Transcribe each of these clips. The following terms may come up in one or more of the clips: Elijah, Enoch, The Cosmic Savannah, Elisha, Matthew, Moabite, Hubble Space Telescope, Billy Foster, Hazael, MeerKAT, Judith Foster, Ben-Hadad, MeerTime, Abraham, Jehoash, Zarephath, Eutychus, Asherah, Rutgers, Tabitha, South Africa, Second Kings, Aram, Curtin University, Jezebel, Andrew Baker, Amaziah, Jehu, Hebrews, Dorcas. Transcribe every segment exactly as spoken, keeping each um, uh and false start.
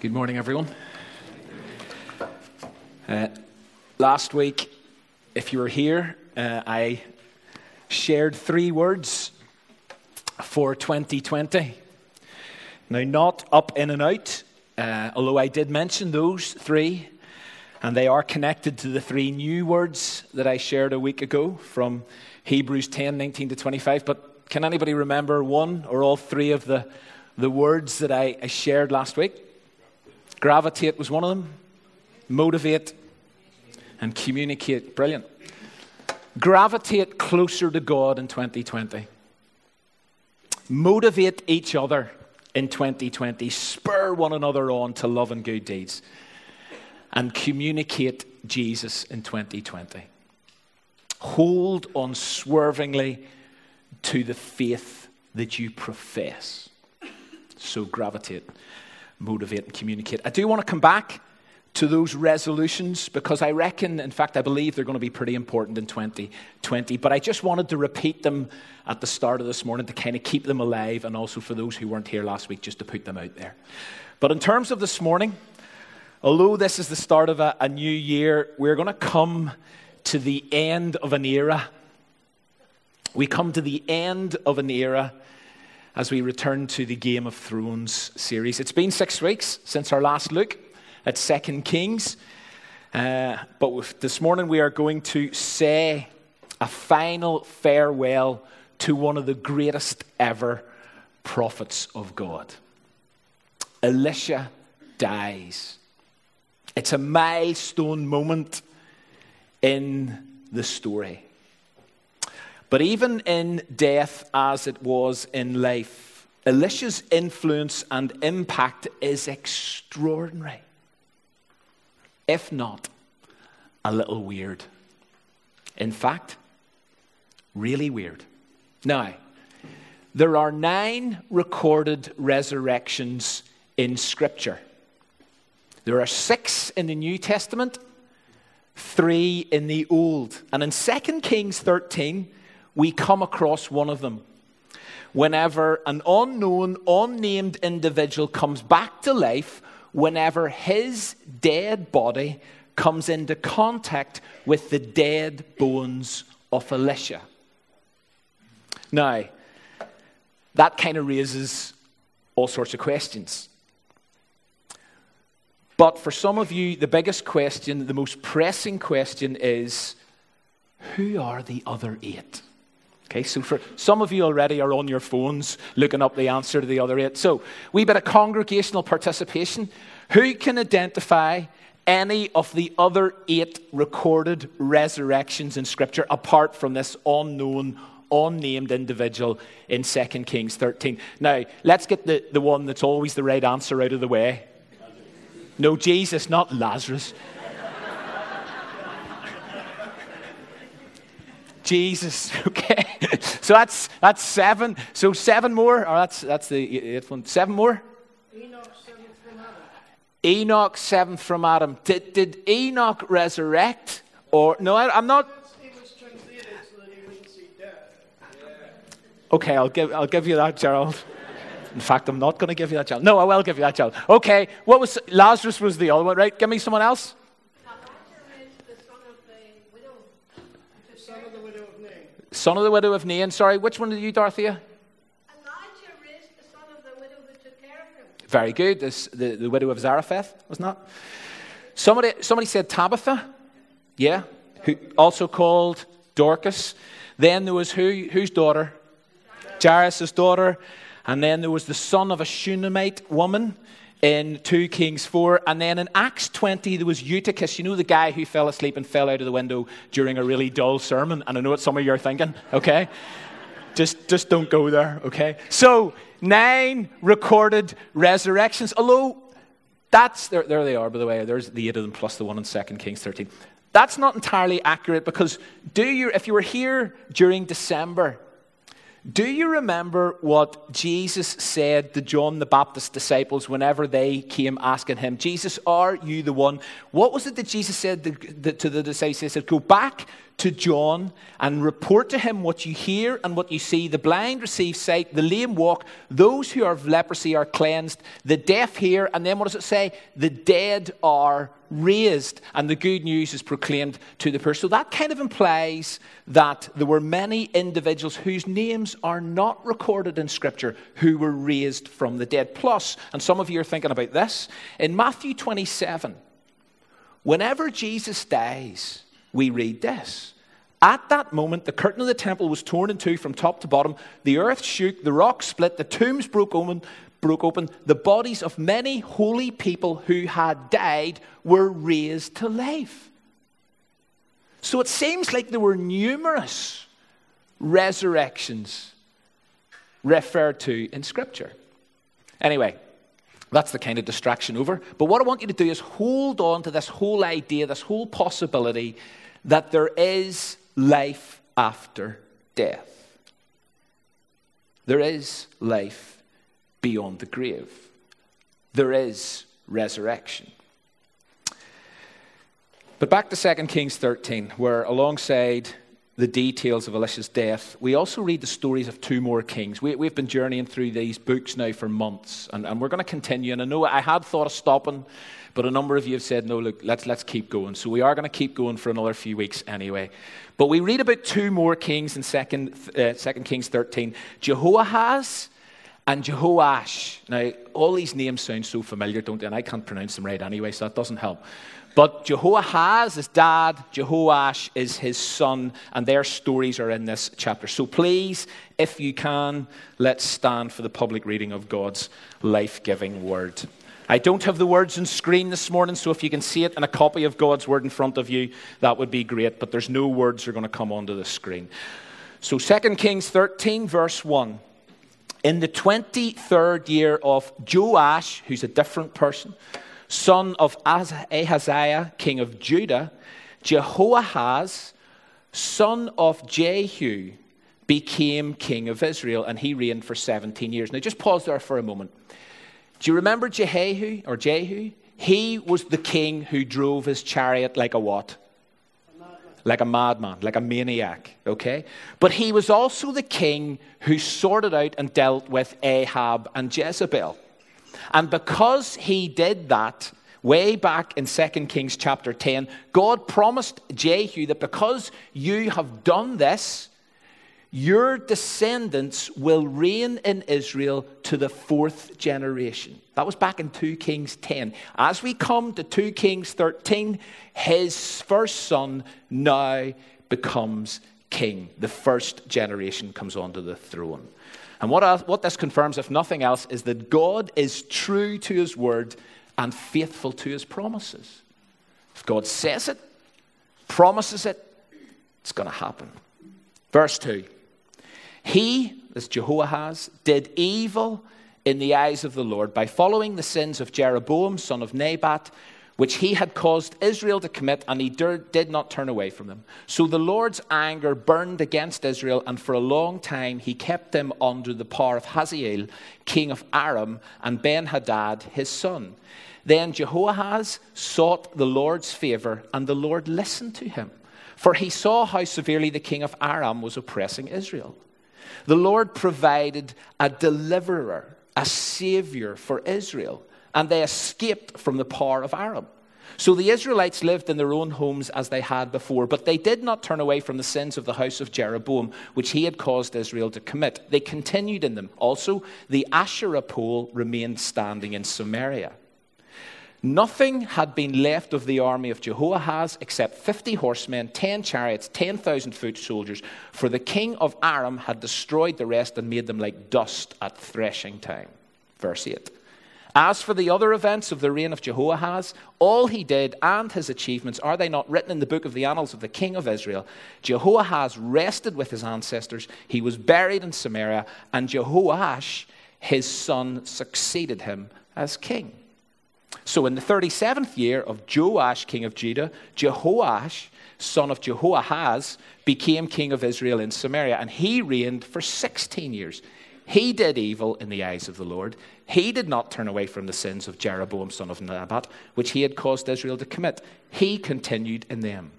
Good morning, everyone. Uh, last week, if you were here, uh, I shared three words for twenty twenty. Now, not up, in, and out, uh, although I did mention those three, and they are connected to the three new words that I shared a week ago from Hebrews ten, nineteen to twenty-five. But can anybody remember one or all three of the, the words that I, I shared last week? Gravitate was one of them, motivate, and communicate. Brilliant. Gravitate closer to God in twenty twenty. Motivate each other in twenty twenty. Spur one another on to love and good deeds. And communicate Jesus in twenty twenty. Hold unswervingly to the faith that you profess. So gravitate, motivate, and communicate. I do want to come back to those resolutions because I reckon, in fact, I believe they're going to be pretty important in twenty twenty. But I just wanted to repeat them at the start of this morning to kind of keep them alive, and also for those who weren't here last week, just to put them out there. But in terms of this morning, although this is the start of a, a new year, we're going to come to the end of an era. We come to the end of an era as we return to the Game of Thrones series. It's been six weeks since our last look at Second Kings. Uh, but with, this morning we are going to say a final farewell to one of the greatest ever prophets of God. Elisha dies. It's a milestone moment in the story. But even in death, as it was in life, Elisha's influence and impact is extraordinary, if not a little weird. In fact, really weird. Now, there are nine recorded resurrections in Scripture. There are six in the New Testament, three in the Old. And in Second Kings thirteen, we come across one of them. Whenever an unknown, unnamed individual comes back to life, whenever his dead body comes into contact with the dead bones of Elisha. Now, that kind of raises all sorts of questions. But for some of you, the biggest question, the most pressing question is, who are the other eight? Okay, so for some of you already are on your phones looking up the answer to the other eight. So, wee bit of congregational participation. Who can identify any of the other eight recorded resurrections in Scripture apart from this unknown, unnamed individual in Second Kings thirteen? Now, let's get the, the one that's always the right answer out of the way. No, Jesus, not Lazarus. Jesus, okay. So that's that's seven. So seven more. Or that's that's the eighth one. Seven more. Enoch seventh from Adam. Enoch seventh from Adam. Did did Enoch resurrect? Or no? I, I'm not. It was translated so that he wouldn't see death. Yeah. Okay, I'll give I'll give you that, Gerald. In fact, I'm not going to give you that, Gerald. No, I will give you that, Gerald. Okay. What was Lazarus was the other one, right? Give me someone else. Son of the widow of Nain. Sorry, which one did you, Dorothea? Elijah raised the son of the widow who took care of him. Very good. This, the, the widow of Zarephath, wasn't that? Somebody, somebody said Tabitha. Yeah. Who, also called Dorcas. Then there was who? Whose daughter? Jairus' daughter. And then there was the son of a Shunammite woman in two Kings four. And then in Acts twenty, there was Eutychus. You know, the guy who fell asleep and fell out of the window during a really dull sermon. And I know what some of you are thinking, okay? just just don't go there, okay? So, nine recorded resurrections. Although, that's, there, there they are, by the way. There's the eight of them plus the one in Second Kings thirteen. That's not entirely accurate because do you, if you were here during December, do you remember what Jesus said to John the Baptist's disciples whenever they came asking him, Jesus, are you the one? What was it that Jesus said to the disciples? He said, go back to John and report to him what you hear and what you see. The blind receive sight, the lame walk, those who are of leprosy are cleansed, the deaf hear, and then what does it say? The dead are raised, and the good news is proclaimed to the poor. So that kind of implies that there were many individuals whose names are not recorded in Scripture who were raised from the dead. Plus, and some of you are thinking about this, in Matthew twenty-seven, whenever Jesus dies, we read this. At that moment, the curtain of the temple was torn in two from top to bottom. The earth shook, the rocks split, the tombs broke open. broke open, the bodies of many holy people who had died were raised to life. So it seems like there were numerous resurrections referred to in Scripture. Anyway, that's the kind of distraction over. But what I want you to do is hold on to this whole idea, this whole possibility that there is life after death. There is life beyond the grave. There is resurrection. But back to Second Kings thirteen, where alongside the details of Elisha's death, we also read the stories of two more kings. We, we've been journeying through these books now for months, and, and we're going to continue. And I know I had thought of stopping, but a number of you have said, no, look, let's, let's keep going. So we are going to keep going for another few weeks anyway. But we read about two more kings in Second, uh, Second Kings thirteen. Jehoahaz and Jehoash. Now, all these names sound so familiar, don't they? And I can't pronounce them right anyway, so that doesn't help. But Jehoahaz is dad, Jehoash is his son, and their stories are in this chapter. So please, if you can, let's stand for the public reading of God's life-giving word. I don't have the words on screen this morning, so if you can see it in a copy of God's word in front of you, that would be great, but there's no words that are going to come onto the screen. So Second Kings thirteen, verse one. In the twenty-third year of Joash, who's a different person, son of Ahaziah, king of Judah, Jehoahaz, son of Jehu, became king of Israel, and he reigned for seventeen years. Now, just pause there for a moment. Do you remember Jehu, or Jehu? He was the king who drove his chariot like a what? Like a madman, like a maniac, okay? But he was also the king who sorted out and dealt with Ahab and Jezebel. And because he did that, way back in Second Kings chapter ten, God promised Jehu that because you have done this, your descendants will reign in Israel to the fourth generation. That was back in Second Kings ten. As we come to Second Kings thirteen, his first son now becomes king. The first generation comes onto the throne. And what, else, what this confirms, if nothing else, is that God is true to his word and faithful to his promises. If God says it, promises it, it's going to happen. Verse two. He, as Jehoahaz, did evil in the eyes of the Lord by following the sins of Jeroboam, son of Nebat, which he had caused Israel to commit, and he did not turn away from them. So the Lord's anger burned against Israel, and for a long time he kept them under the power of Hazael, king of Aram, and Ben-Hadad, his son. Then Jehoahaz sought the Lord's favor, and the Lord listened to him, for he saw how severely the king of Aram was oppressing Israel. The Lord provided a deliverer, a savior for Israel, and they escaped from the power of Aram. So the Israelites lived in their own homes as they had before, but they did not turn away from the sins of the house of Jeroboam, which he had caused Israel to commit. They continued in them. Also, the Asherah pole remained standing in Samaria. Nothing had been left of the army of Jehoahaz except fifty horsemen, ten chariots, ten thousand foot soldiers, for the king of Aram had destroyed the rest and made them like dust at threshing time. Verse eight. As for the other events of the reign of Jehoahaz, all he did and his achievements, are they not written in the book of the annals of the king of Israel? Jehoahaz rested with his ancestors. He was buried in Samaria, and Jehoash, his son, succeeded him as king. So in the thirty-seventh year of Joash, king of Judah, Jehoash, son of Jehoahaz, became king of Israel in Samaria, and he reigned for sixteen years. He did evil in the eyes of the Lord. He did not turn away from the sins of Jeroboam, son of Nebat, which he had caused Israel to commit. He continued in them.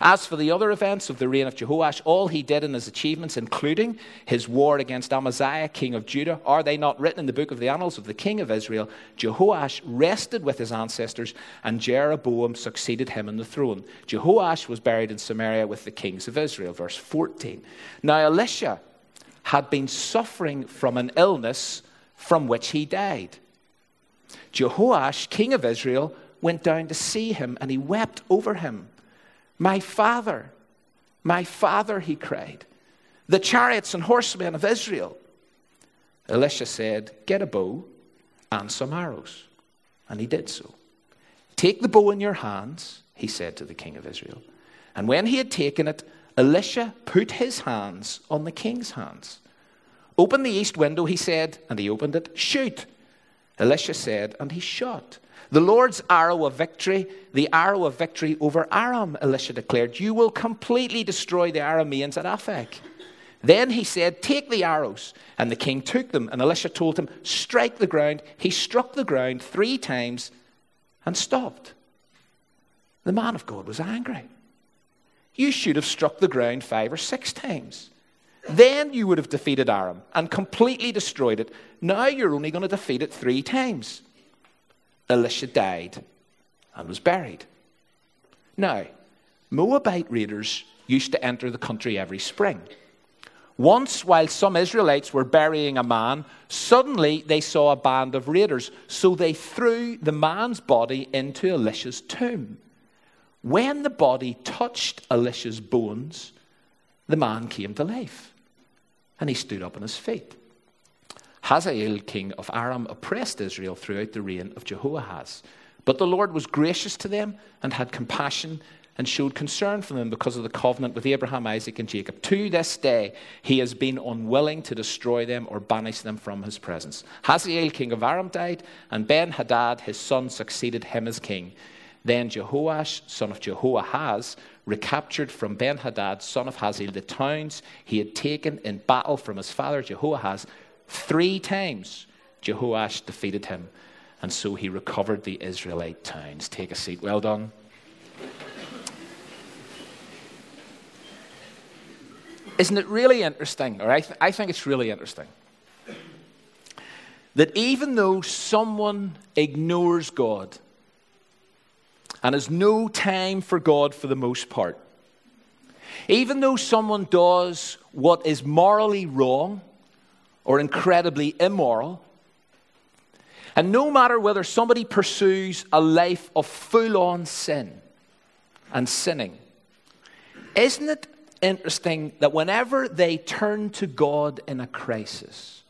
As for the other events of the reign of Jehoash, all he did and his achievements, including his war against Amaziah, king of Judah, are they not written in the book of the annals of the king of Israel? Jehoash rested with his ancestors, and Jeroboam succeeded him on the throne. Jehoash was buried in Samaria with the kings of Israel. Verse fourteen. Now Elisha had been suffering from an illness from which he died. Jehoash, king of Israel, went down to see him, and he wept over him. My father, my father, he cried, the chariots and horsemen of Israel. Elisha said, get a bow and some arrows. And he did so. Take the bow in your hands, he said to the king of Israel. And when he had taken it, Elisha put his hands on the king's hands. Open the east window, he said, and he opened it. Shoot, Elisha said, and he shot. The Lord's arrow of victory, the arrow of victory over Aram, Elisha declared. You will completely destroy the Arameans at Aphek. Then he said, take the arrows. And the king took them. And Elisha told him, strike the ground. He struck the ground three times and stopped. The man of God was angry. You should have struck the ground five or six times. Then you would have defeated Aram and completely destroyed it. Now you're only going to defeat it three times. Elisha died and was buried. Now, Moabite raiders used to enter the country every spring. Once, while some Israelites were burying a man, suddenly they saw a band of raiders, so they threw the man's body into Elisha's tomb. When the body touched Elisha's bones, the man came to life, and he stood up on his feet. Hazael, king of Aram, oppressed Israel throughout the reign of Jehoahaz. But the Lord was gracious to them and had compassion and showed concern for them because of the covenant with Abraham, Isaac, and Jacob. To this day, he has been unwilling to destroy them or banish them from his presence. Hazael, king of Aram, died, and Ben-Hadad, his son, succeeded him as king. Then Jehoash, son of Jehoahaz, recaptured from Ben-Hadad, son of Hazael, the towns he had taken in battle from his father Jehoahaz. Three times Jehoash defeated him, and so he recovered the Israelite towns. Take a seat. Well done. Isn't it really interesting, or I, th- I think it's really interesting, that even though someone ignores God and has no time for God for the most part, even though someone does what is morally wrong, or incredibly immoral. And no matter whether somebody pursues a life of full-on sin and sinning, isn't it interesting that whenever they turn to God in a crisis,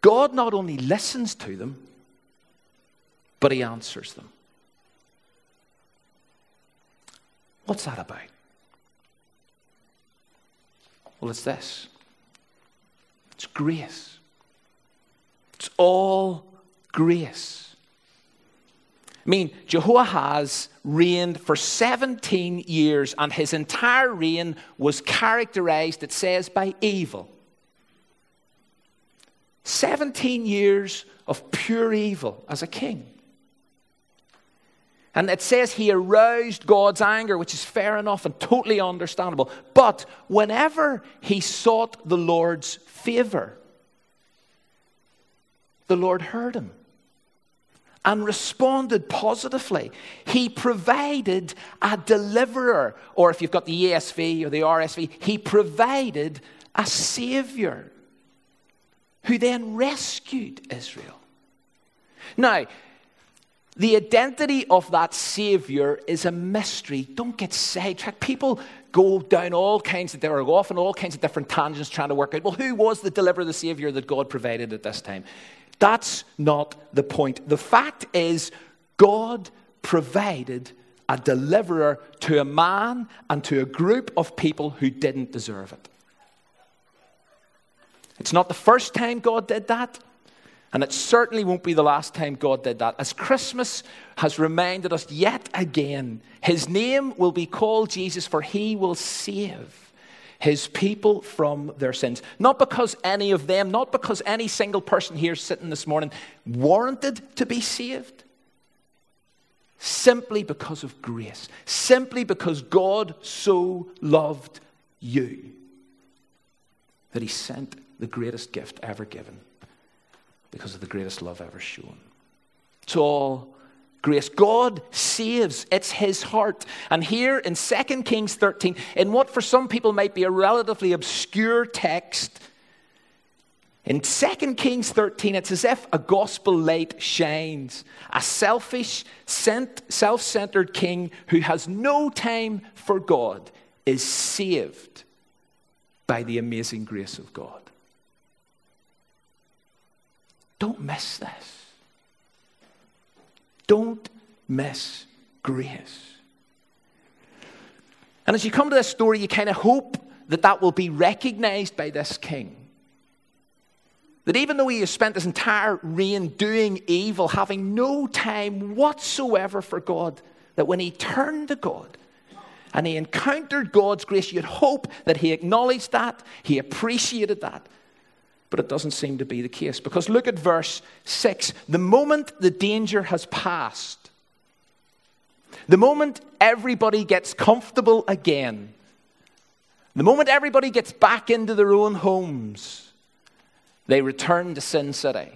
God not only listens to them, but he answers them? What's that about? Well, it's this. It's grace. It's all grace. I mean, Jehoahaz reigned for seventeen years, and his entire reign was characterized, it says, by evil. seventeen years of pure evil as a king. And it says he aroused God's anger, which is fair enough and totally understandable. But whenever he sought the Lord's favor, the Lord heard him and responded positively. He provided a deliverer, or if you've got the E S V or the R S V, he provided a savior who then rescued Israel. Now, the identity of that Savior is a mystery. Don't get sidetracked. People go down all kinds of, or go off on all kinds of different tangents trying to work out, well, who was the deliverer, the Savior that God provided at this time? That's not the point. The fact is, God provided a deliverer to a man and to a group of people who didn't deserve it. It's not the first time God did that. And it certainly won't be the last time God did that. As Christmas has reminded us yet again, his name will be called Jesus, for he will save his people from their sins. Not because any of them, not because any single person here sitting this morning warranted to be saved, simply because of grace, simply because God so loved you that he sent the greatest gift ever given because of the greatest love ever shown. It's all grace. God saves. It's his heart. And here in Second Kings thirteen, in what for some people might be a relatively obscure text, in Second Kings thirteen, it's as if a gospel light shines. A selfish, self-centered king who has no time for God is saved by the amazing grace of God. Don't miss this. Don't miss grace. And as you come to this story, you kind of hope that that will be recognized by this king. That even though he has spent his entire reign doing evil, having no time whatsoever for God, that when he turned to God and he encountered God's grace, you'd hope that he acknowledged that, he appreciated that. But it doesn't seem to be the case. Because look at verse six. The moment the danger has passed, the moment everybody gets comfortable again, the moment everybody gets back into their own homes, they return to Sin City.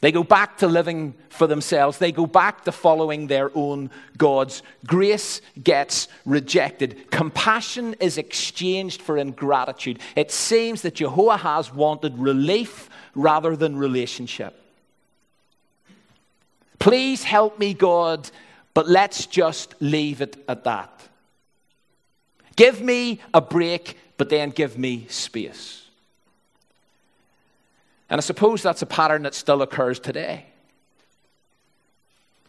They go back to living for themselves. They go back to following their own gods. Grace gets rejected. Compassion is exchanged for ingratitude. It seems that Jehoahaz wanted relief rather than relationship. Please help me, God, but let's just leave it at that. Give me a break, but then give me space. And I suppose that's a pattern that still occurs today.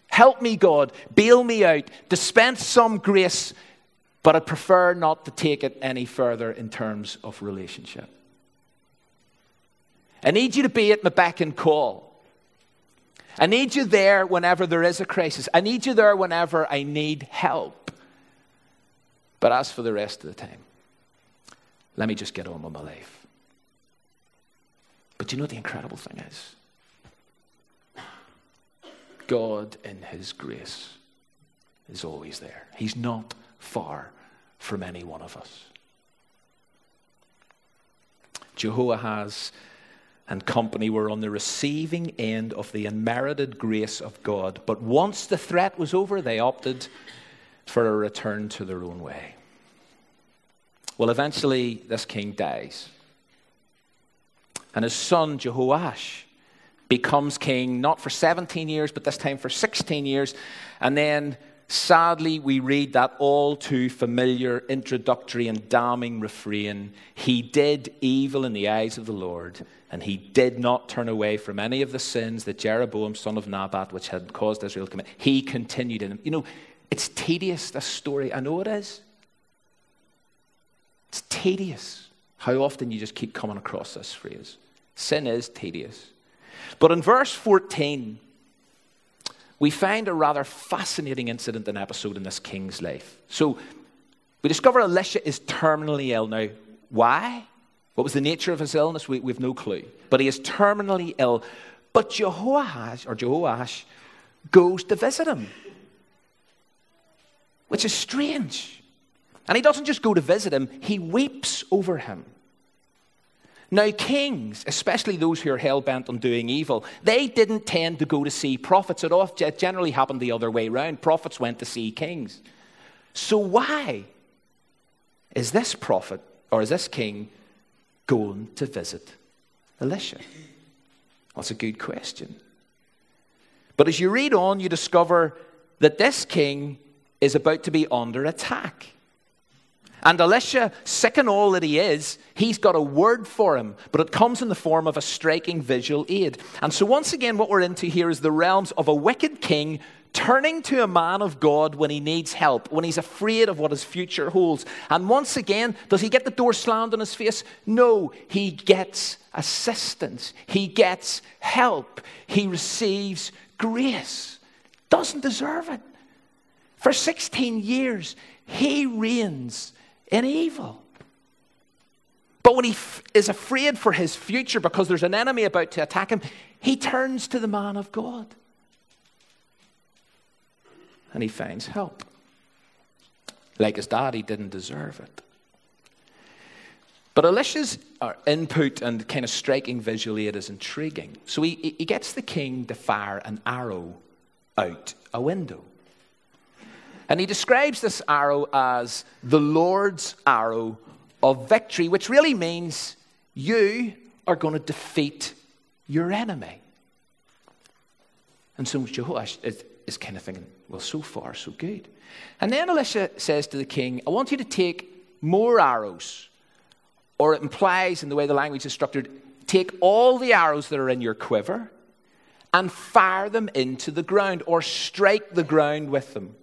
Help me, God, bail me out, dispense some grace, but I prefer not to take it any further in terms of relationship. I need you to be at my beck and call. I need you there whenever there is a crisis. I need you there whenever I need help. But as for the rest of the time, let me just get on with my life. But you know the incredible thing is, God in his grace is always there. He's not far from any one of us. Jehoahaz and company were on the receiving end of the unmerited grace of God. But once the threat was over, they opted for a return to their own way. Well, eventually this king dies. And his son, Jehoash, becomes king, not for seventeen years, but this time for sixteen years. And then, sadly, we read that all too familiar introductory and damning refrain. He did evil in the eyes of the Lord, and he did not turn away from any of the sins that Jeroboam, son of Nabat, which had caused Israel to commit. He continued in them. You know, it's tedious, this story. I know it is. It's tedious how often you just keep coming across this phrase. Sin is tedious. But in verse fourteen, we find a rather fascinating incident and episode in this king's life. So we discover Elisha is terminally ill. Now, why? What was the nature of his illness? We, we have no clue. But he is terminally ill. But Jehoash, or Jehoash goes to visit him, which is strange. And he doesn't just go to visit him, he weeps over him. Now, kings, especially those who are hell-bent on doing evil, they didn't tend to go to see prophets. It often generally happened the other way around. Prophets went to see kings. So why is this prophet, or is this king, going to visit Elisha? That's a good question. But as you read on, you discover that this king is about to be under attack. And Elisha, sick and all that he is, he's got a word for him, but it comes in the form of a striking visual aid. And so once again, what we're into here is the realms of a wicked king turning to a man of God when he needs help, when he's afraid of what his future holds. And once again, does he get the door slammed in his face? No, he gets assistance. He gets help. He receives grace. Doesn't deserve it. For sixteen years, he reigns in evil. But when he f- is afraid for his future because there's an enemy about to attack him, he turns to the man of God. and he finds help. Like his dad, he didn't deserve it. But Elisha's input and kind of striking visual aid is intriguing. So he, he gets the king to fire an arrow out a window. And he describes this arrow as the Lord's arrow of victory, which really means you are going to defeat your enemy. And so Jehoash is, is kind of thinking, well, so far, so good. And then Elisha says to the king, I want you to take more arrows. Or it implies, in the way the language is structured, take all the arrows that are in your quiver and fire them into the ground or strike the ground with them.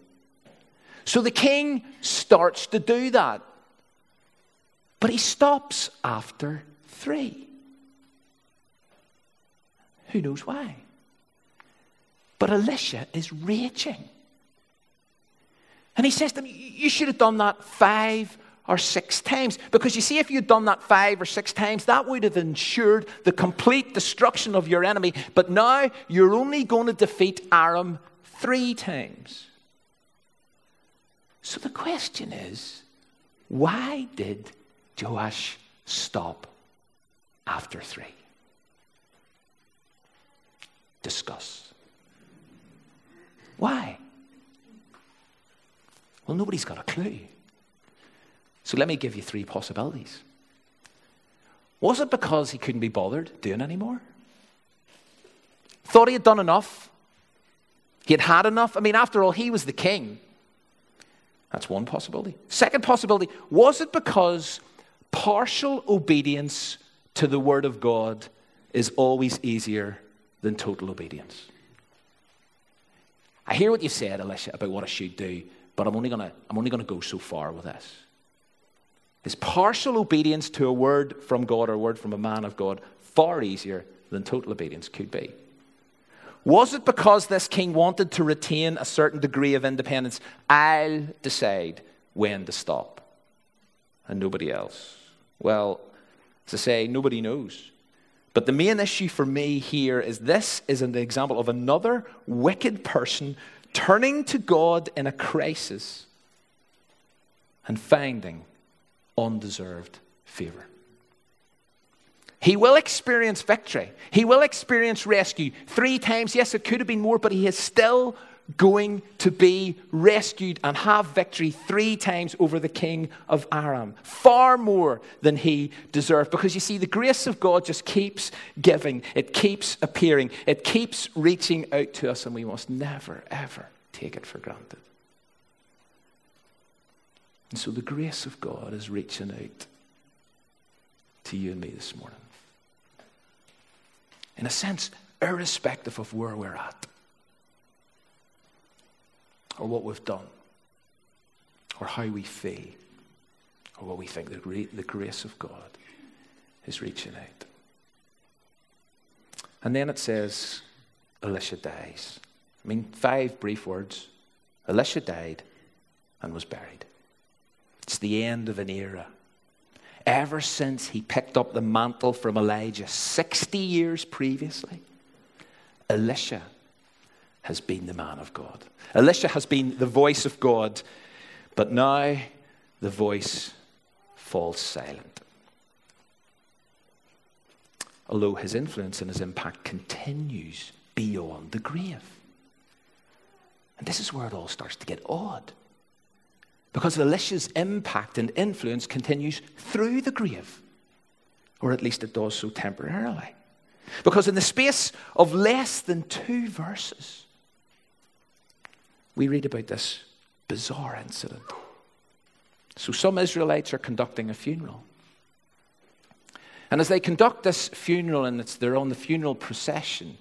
So the king starts to do that. But he stops after three. Who knows why? But Elisha is raging. And he says to him, you should have done that five or six times. Because you see, if you'd done that five or six times, that would have ensured the complete destruction of your enemy. But now you're only going to defeat Aram three times. So the question is, why did Joash stop after three? Discuss. Why? Well, nobody's got a clue. So let me give you three possibilities. Was it because he couldn't be bothered doing any more? Thought he had done enough? He had had enough? I mean, after all, he was the king. That's one possibility. Second possibility, was it because partial obedience to the word of God is always easier than total obedience? I hear what you said, Elisha, about what I should do, but I'm only gonna I'm only gonna go so far with this. Is partial obedience to a word from God or a word from a man of God far easier than total obedience could be? Was it because this king wanted to retain a certain degree of independence? I'll decide when to stop. And nobody else. Well, as I say, nobody knows. But the main issue for me here is this is an example of another wicked person turning to God in a crisis and finding undeserved favor. He will experience victory. He will experience rescue three times. Yes, it could have been more, but he is still going to be rescued and have victory three times over the king of Aram. Far more than he deserved. Because you see, the grace of God just keeps giving. It keeps appearing. It keeps reaching out to us, and we must never, ever take it for granted. And so the grace of God is reaching out to you and me this morning. In a sense, irrespective of where we're at, or what we've done, or how we feel, or what we think, the grace of God is reaching out. And then it says, Elisha dies. I mean, five brief words. Elisha died and was buried. It's the end of an era. Ever since he picked up the mantle from Elijah sixty years previously, Elisha has been the man of God. Elisha has been the voice of God, but now the voice falls silent. Although his influence and his impact continues beyond the grave. And this is where it all starts to get odd. Because Elisha's impact and influence continues through the grave. Or at least it does so temporarily. Because in the space of less than two verses, we read about this bizarre incident. So some Israelites are conducting a funeral. And as they conduct this funeral, and it's, they're on the funeral procession,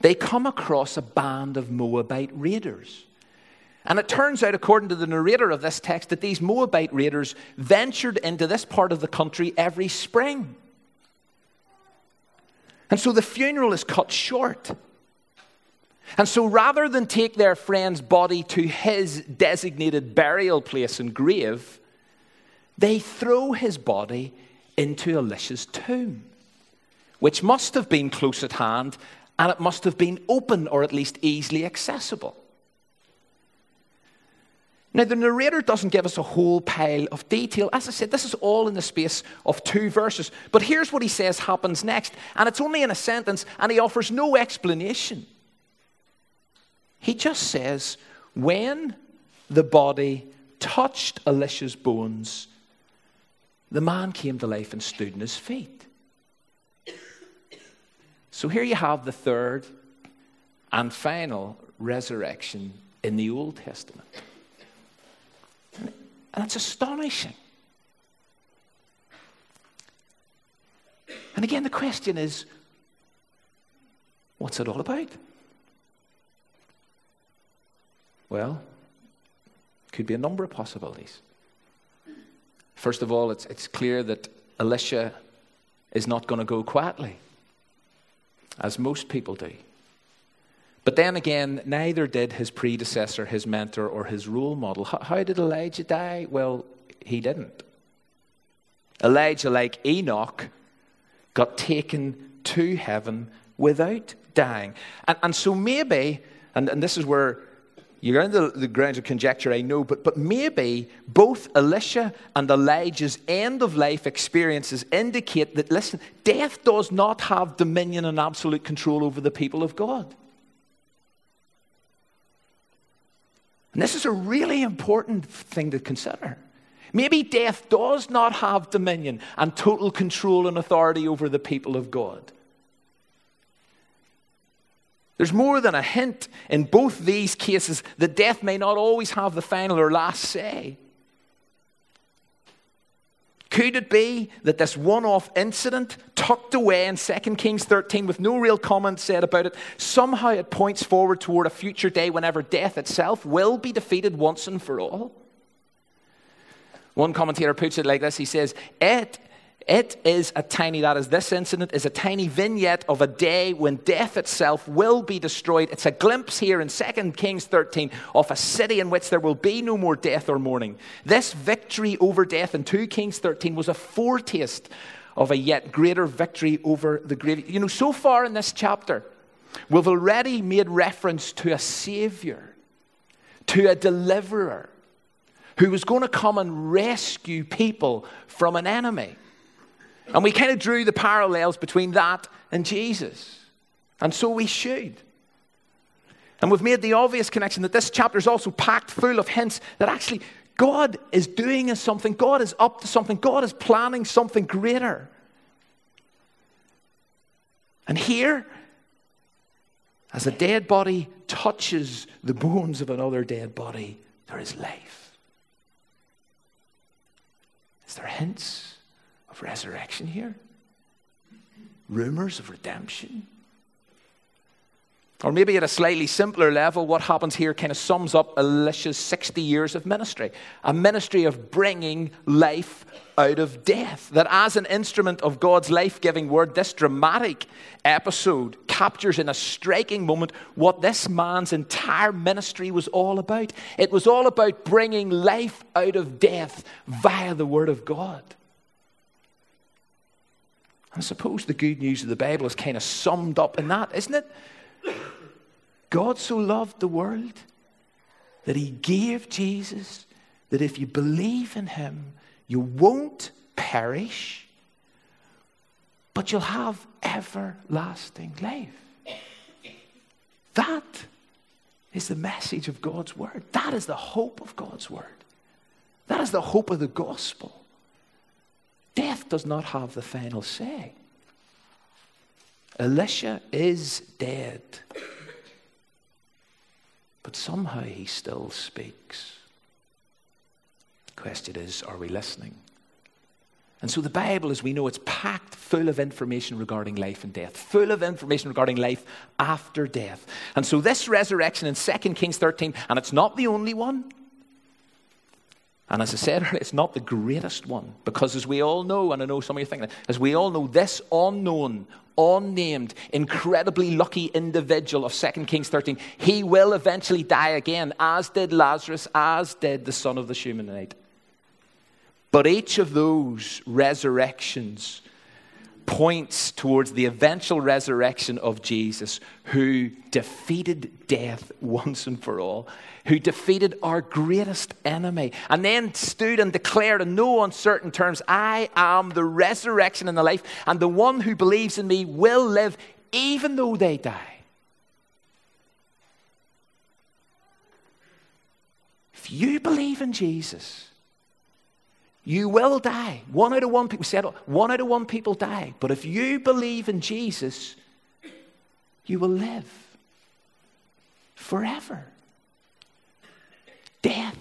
they come across a band of Moabite raiders. And it turns out, according to the narrator of this text, that these Moabite raiders ventured into this part of the country every spring. And so the funeral is cut short. And so rather than take their friend's body to his designated burial place and grave, they throw his body into Elisha's tomb, which must have been close at hand, and it must have been open, or at least easily accessible. Now, the narrator doesn't give us a whole pile of detail. As I said, this is all in the space of two verses. But here's what he says happens next. And it's only in a sentence, and he offers no explanation. He just says, when the body touched Elisha's bones, the man came to life and stood on his feet. So here you have the third and final resurrection in the Old Testament. And it's astonishing. And again, the question is, what's it all about? Well, could be a number of possibilities. First of all, it's, it's clear that Elisha is not going to go quietly, as most people do. But then again, neither did his predecessor, his mentor, or his role model. How did Elijah die? Well, he didn't. Elijah, like Enoch, got taken to heaven without dying. And, and so maybe, and, and this is where you're on the, the grounds of conjecture, I know, but, but maybe both Elisha and Elijah's end-of-life experiences indicate that, listen, death does not have dominion and absolute control over the people of God. And this is a really important thing to consider. Maybe death does not have dominion and total control and authority over the people of God. There's more than a hint in both these cases that death may not always have the final or last say. Could it be that this one-off incident tucked away in Second Kings thirteen with no real comment said about it, somehow it points forward toward a future day whenever death itself will be defeated once and for all? One commentator puts it like this. He says, it, it is a tiny, that is this incident, is a tiny vignette of a day when death itself will be destroyed. It's a glimpse here in Second Kings thirteen of a city in which there will be no more death or mourning. This victory over death in Second Kings thirteen was a foretaste of a yet greater victory over the grave. You know, so far in this chapter, we've already made reference to a Savior, to a deliverer, who was going to come and rescue people from an enemy. And we kind of drew the parallels between that and Jesus. And so we should. And we've made the obvious connection that this chapter is also packed full of hints that actually God is doing something. God is up to something. God is planning something greater. And here, as a dead body touches the bones of another dead body, there is life. Is there hints of resurrection here? Rumors of redemption? Or maybe at a slightly simpler level, what happens here kind of sums up Elisha's sixty years of ministry. A ministry of bringing life out of death. That as an instrument of God's life-giving word, this dramatic episode captures in a striking moment what this man's entire ministry was all about. It was all about bringing life out of death via the word of God. I suppose the good news of the Bible is kind of summed up in that, isn't it? God so loved the world that he gave Jesus, that if you believe in him, you won't perish, but you'll have everlasting life. That is the message of God's word. That is the hope of God's word. That is the hope of the gospel. Death does not have the final say. Elisha is dead, but somehow he still speaks. The question is, are we listening? And so the Bible, as we know, it's packed full of information regarding life and death, full of information regarding life after death. And so this resurrection in Second Kings thirteen, and it's not the only one, and as I said earlier, it's not the greatest one, because as we all know, and I know some of you are thinking, as we all know, this unknown, unnamed, incredibly lucky individual of Second Kings thirteen, he will eventually die again, as did Lazarus, as did the son of the Shunammite. But each of those resurrections points towards the eventual resurrection of Jesus, who defeated death once and for all, who defeated our greatest enemy, and then stood and declared in no uncertain terms, I am the resurrection and the life, and the one who believes in me will live even though they die. If you believe in Jesus, you will die. One out of one people said, one out of one people die. But if you believe in Jesus, you will live forever. Death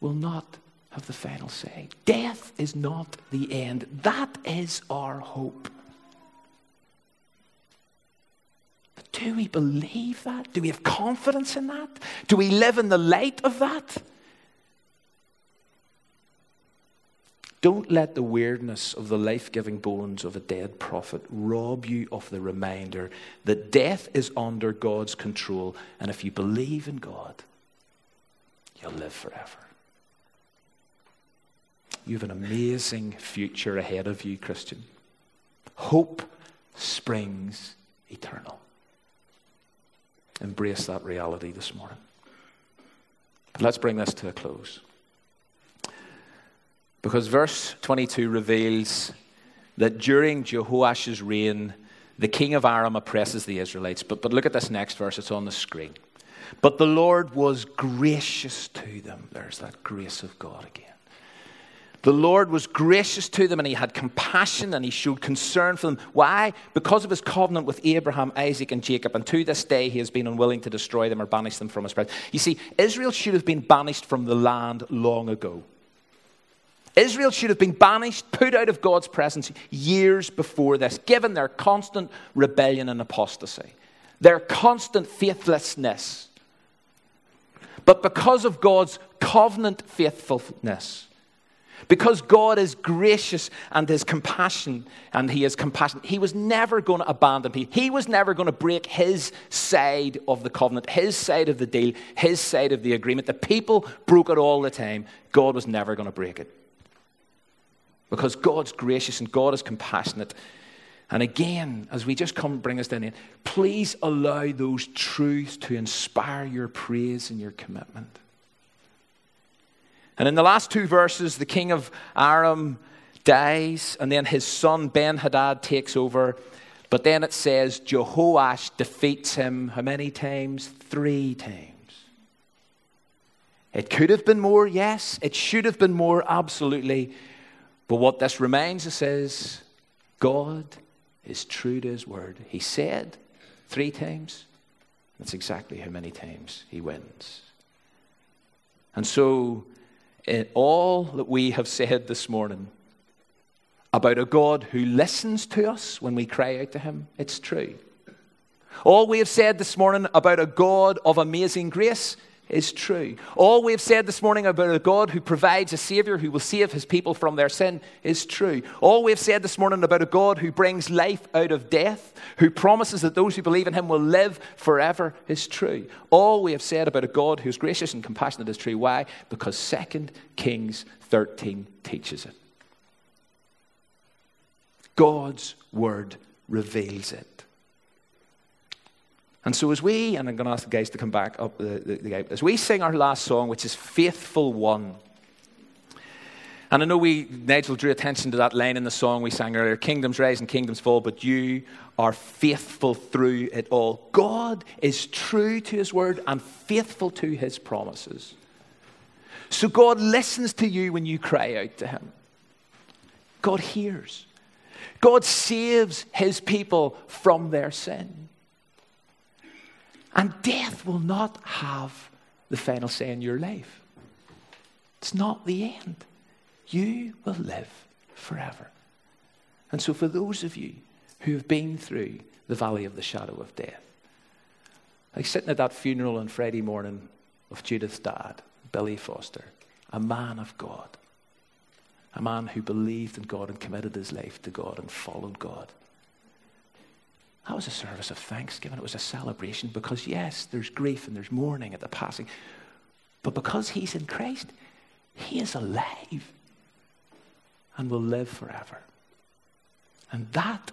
will not have the final say. Death is not the end. That is our hope. But do we believe that? Do we have confidence in that? Do we live in the light of that? Don't let the weirdness of the life-giving bones of a dead prophet rob you of the reminder that death is under God's control, and if you believe in God, you'll live forever. You have an amazing future ahead of you, Christian. Hope springs eternal. Embrace that reality this morning. Let's bring this to a close. Because verse twenty-two reveals that during Jehoash's reign, the king of Aram oppresses the Israelites. But, but look at this next verse. It's on the screen. But the Lord was gracious to them. There's that grace of God again. The Lord was gracious to them, and he had compassion, and he showed concern for them. Why? Because of his covenant with Abraham, Isaac, and Jacob. And to this day, he has been unwilling to destroy them or banish them from his presence. You see, Israel should have been banished from the land long ago. Israel should have been banished, put out of God's presence years before this, given their constant rebellion and apostasy, their constant faithlessness. But because of God's covenant faithfulness, because God is gracious and his compassion, and he is compassionate, he was never going to abandon people. He was never going to break his side of the covenant, his side of the deal, his side of the agreement. The people broke it all the time. God was never going to break it. Because God's gracious and God is compassionate. And again, as we just come bring us down in, please allow those truths to inspire your praise and your commitment. And in the last two verses, the king of Aram dies, and then his son Ben-Hadad takes over. But then it says Jehoash defeats him how many times? Three times. It could have been more, yes. It should have been more, absolutely. But what this reminds us is God is true to his word. He said three times. That's exactly how many times he wins. And so in all that we have said this morning about a God who listens to us when we cry out to him, it's true. All we have said this morning about a God of amazing grace is true. All we've said this morning about a God who provides a Savior who will save his people from their sin is true. All we've said this morning about a God who brings life out of death, who promises that those who believe in him will live forever is true. All we have said about a God who's gracious and compassionate is true. Why? Because Second Kings thirteen teaches it. God's word reveals it. And so as we, and I'm going to ask the guys to come back up the, the, the gate, as we sing our last song, which is Faithful One. And I know we, Nigel drew attention to that line in the song we sang earlier, kingdoms rise and kingdoms fall, but you are faithful through it all. God is true to his word and faithful to his promises. So God listens to you when you cry out to him. God hears. God saves his people from their sin. And death will not have the final say in your life. It's not the end. You will live forever. And so for those of you who have been through the valley of the shadow of death, like sitting at that funeral on Friday morning of Judith's dad, Billy Foster, a man of God, a man who believed in God and committed his life to God and followed God. That was a service of thanksgiving. It was a celebration because, yes, there's grief and there's mourning at the passing. But because he's in Christ, he is alive and will live forever. And that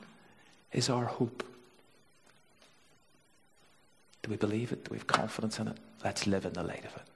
is our hope. Do we believe it? Do we have confidence in it? Let's live in the light of it.